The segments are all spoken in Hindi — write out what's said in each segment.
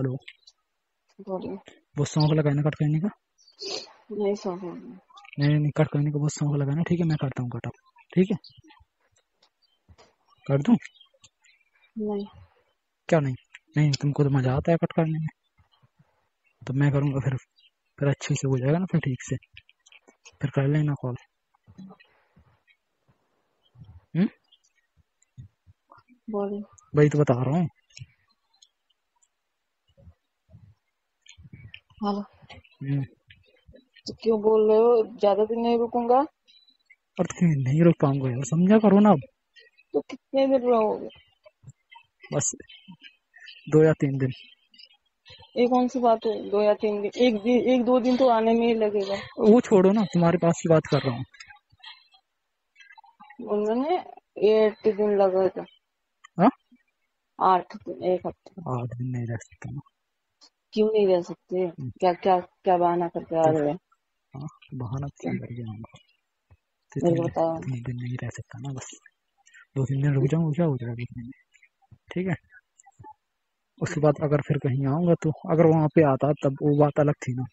हेलो बहुत सॉन्ग लगाना कट करने का नहीं सॉन्ग नहीं कट करने का बहुत सॉन्ग लगाना ठीक है मैं करता हूँ कटअप ठीक है कर दूँ नहीं क्या नहीं नहीं तुमको तो मजा आता है कट करने में तो मैं करूँगा फिर अच्छे से हो जाएगा ना फिर ठीक से फिर कर लेना कॉल भाई तो बता रहा हूँ तो क्यों बोल रहे हो ज्यादा दिन नहीं रुकूंगा और तुम नहीं रुक पाऊंगा यार समझा करो ना अब तो कितने दिन रहोगे बस 2 या 3 दिन ये कौन सी बात है 2 या 3 दिन एक 2 दिन तो आने में ही लगेगा वो छोड़ो ना तुम्हारे पास की बात कर रहा हूँ उन्होंने 8 दिन लगेगा 8 दिन 1 हफ्ता 8 दिन नहीं रह सकता क्यों नहीं रह सकते क्या क्या क्या बहाना करके आ रहे हैं बहाना क्या दिन नहीं रह सकता ना बस 2-3 दिन रुक जाऊँ क्या हो जाएगा ठीक है उसके बाद अगर फिर कहीं आऊंगा तो अगर वहाँ पे आता तब वो बात अलग थी ना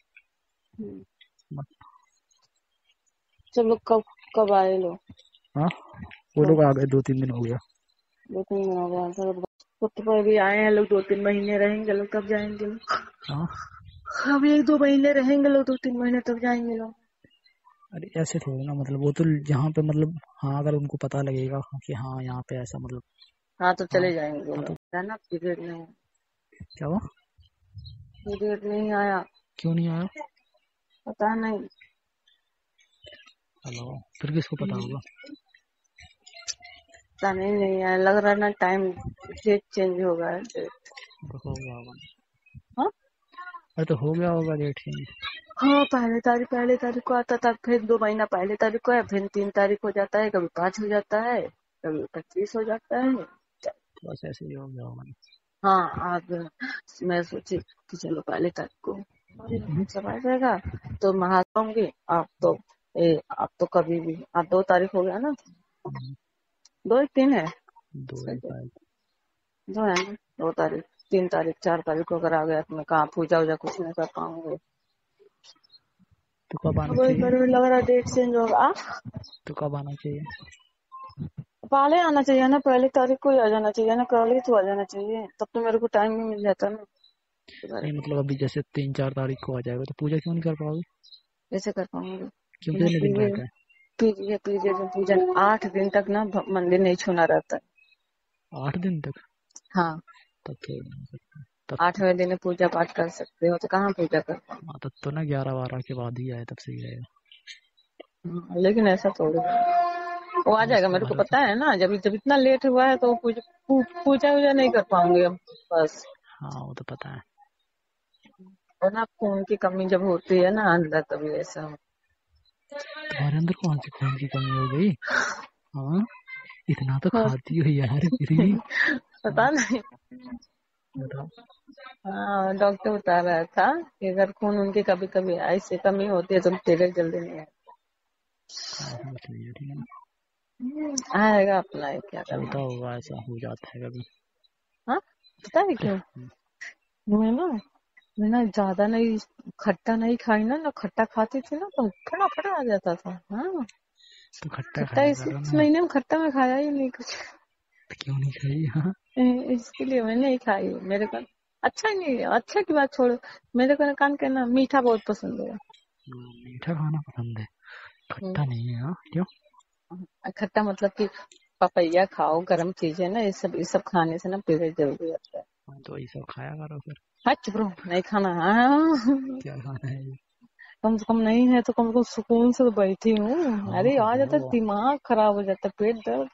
चलो कब कब आए लोग हाँ वो लोग आ गए 2-3 दिन हो गया 2-3 दिन हो गया तो भी आए हैं लोग 2-3 महीने रहेंगे लोग तब जाएंगे लोग अब 1-2 महीने रहेंगे लोग 2-3 महीने तब जाएंगे लोग अरे ऐसे थोड़ी ना मतलब वो तो यहाँ पे मतलब हाँ अगर उनको पता लगेगा कि हाँ यहाँ पे ऐसा मतलब हाँ तो चले जाएंगे हाँ, तो ना पीरियड नहीं क्या हुआ पीरियड नहीं आया क्यों नहीं आया पता नहीं हेलो फिर किसको पता होगा पता नहीं है लग रहा ना टाइम डेट चेंज हो गया अरे तो हो गया होगा डेट चेंज हाँ पहले तारीख को आता था फिर 2 महीना पहले तारीख को है फिर 3 तारीख हो जाता है कभी 5 हो जाता है कभी 25 हो जाता है बस ऐसे ही हो गया होगा हाँ अब मैं सोची कि चलो पहले तारीख को सब आ जाएगा तो मैं आ जाऊंगी आप तो कभी भी आप 2 तारीख हो गया ना 2-3 है 2 है 2 तारीख 3 तारीख 4 तारीख को अगर आ गया तो मैं कहाँ पूजा उजा कुछ नहीं कर पाऊंगे तो कब आना चाहिए पहले आना चाहिए ना पहली तारीख को ही आ जाना चाहिए ना कल ही तो आ जाना चाहिए तब तो मेरे को टाइम भी मिल जाता ना नहीं मतलब अभी जैसे 3-4 तारीख को आ जाएगा तो पूजा क्यों नहीं कर पाओगे ऐसे कर पाऊंगे पूजन 8 दिन तक ना मंदिर नहीं छूना रहता है 8 दिन तक हाँ तब 8वें दिन पूजा पाठ कर सकते हो तो कहाँ पूजा कर तब तो ना 11-12 के बाद ही आए तब से ही आएगा लेकिन ऐसा थोड़ी वो आ जाएगा मेरे को पता है ना जब इतना लेट हुआ है तो पूजा वूजा नहीं कर पाऊंगी अब बस हाँ वो तो पता है और ना खून की कमी जब होती है ना अंदर तभी ऐसा तुम्हारे अंदर कौन सी खून की कमी हो गई हाँ इतना तो खाती हो यार इतनी पता नहीं डॉक्टर बता रहा था कि अगर खून उनकी कभी कभी ऐसे कमी होती है तो प्लेटलेट जल्दी नहीं आता आएगा अपना क्या करता होगा ऐसा हो जाता है कभी हाँ पता है क्यों मैं ना ज्यादा नहीं खट्टा नहीं खाई ना खट्टा खाती थी ना तो फटाफट आ जाता था हाँ तो खट्टा इस महीने में खट्टा में खाया ही नहीं कुछ क्यों नहीं खाई हाँ इसके लिए मैं नहीं खाई मेरे को अच्छा नहीं अच्छा की बात छोड़ो मेरे को कान के ना मीठा बहुत पसंद है मीठा खाना पसंद है खट्टा नहीं है क्यों खट्टा मतलब की पपैया खाओ गर्म चीजें ना ये सब खाने से ना पीरियड जल्दी आता है तो ये सब खाया करो फिर हाँ चुप रहो नहीं खाना क्या खाना है कम से कम नहीं है तो कम से कम सुकून से तो बैठी हूँ अरे आ जाता दिमाग खराब हो जाता पेट दर्द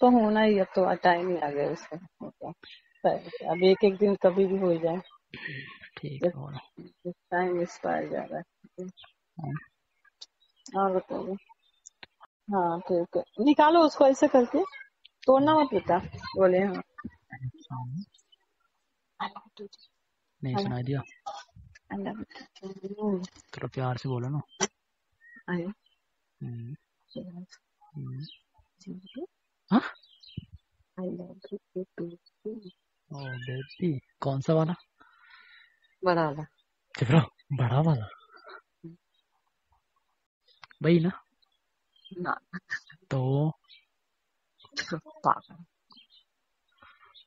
तो होना ही अब तो टाइम ही आ गया उसका अब एक दिन कभी भी हो जाए ठीक है टाइम एक्सपायर जा रहा है और बताओ हाँ ठीक है निकालो उसको ऐसे करके तोड़ना मत बेटा बोले हाँ नहीं सुनाई दिया थोड़ा प्यार से बोलो ना ओ बेबी, कौन सा वाला? बड़ा वाला। देखो बड़ा वाला भाई ना तो पागल।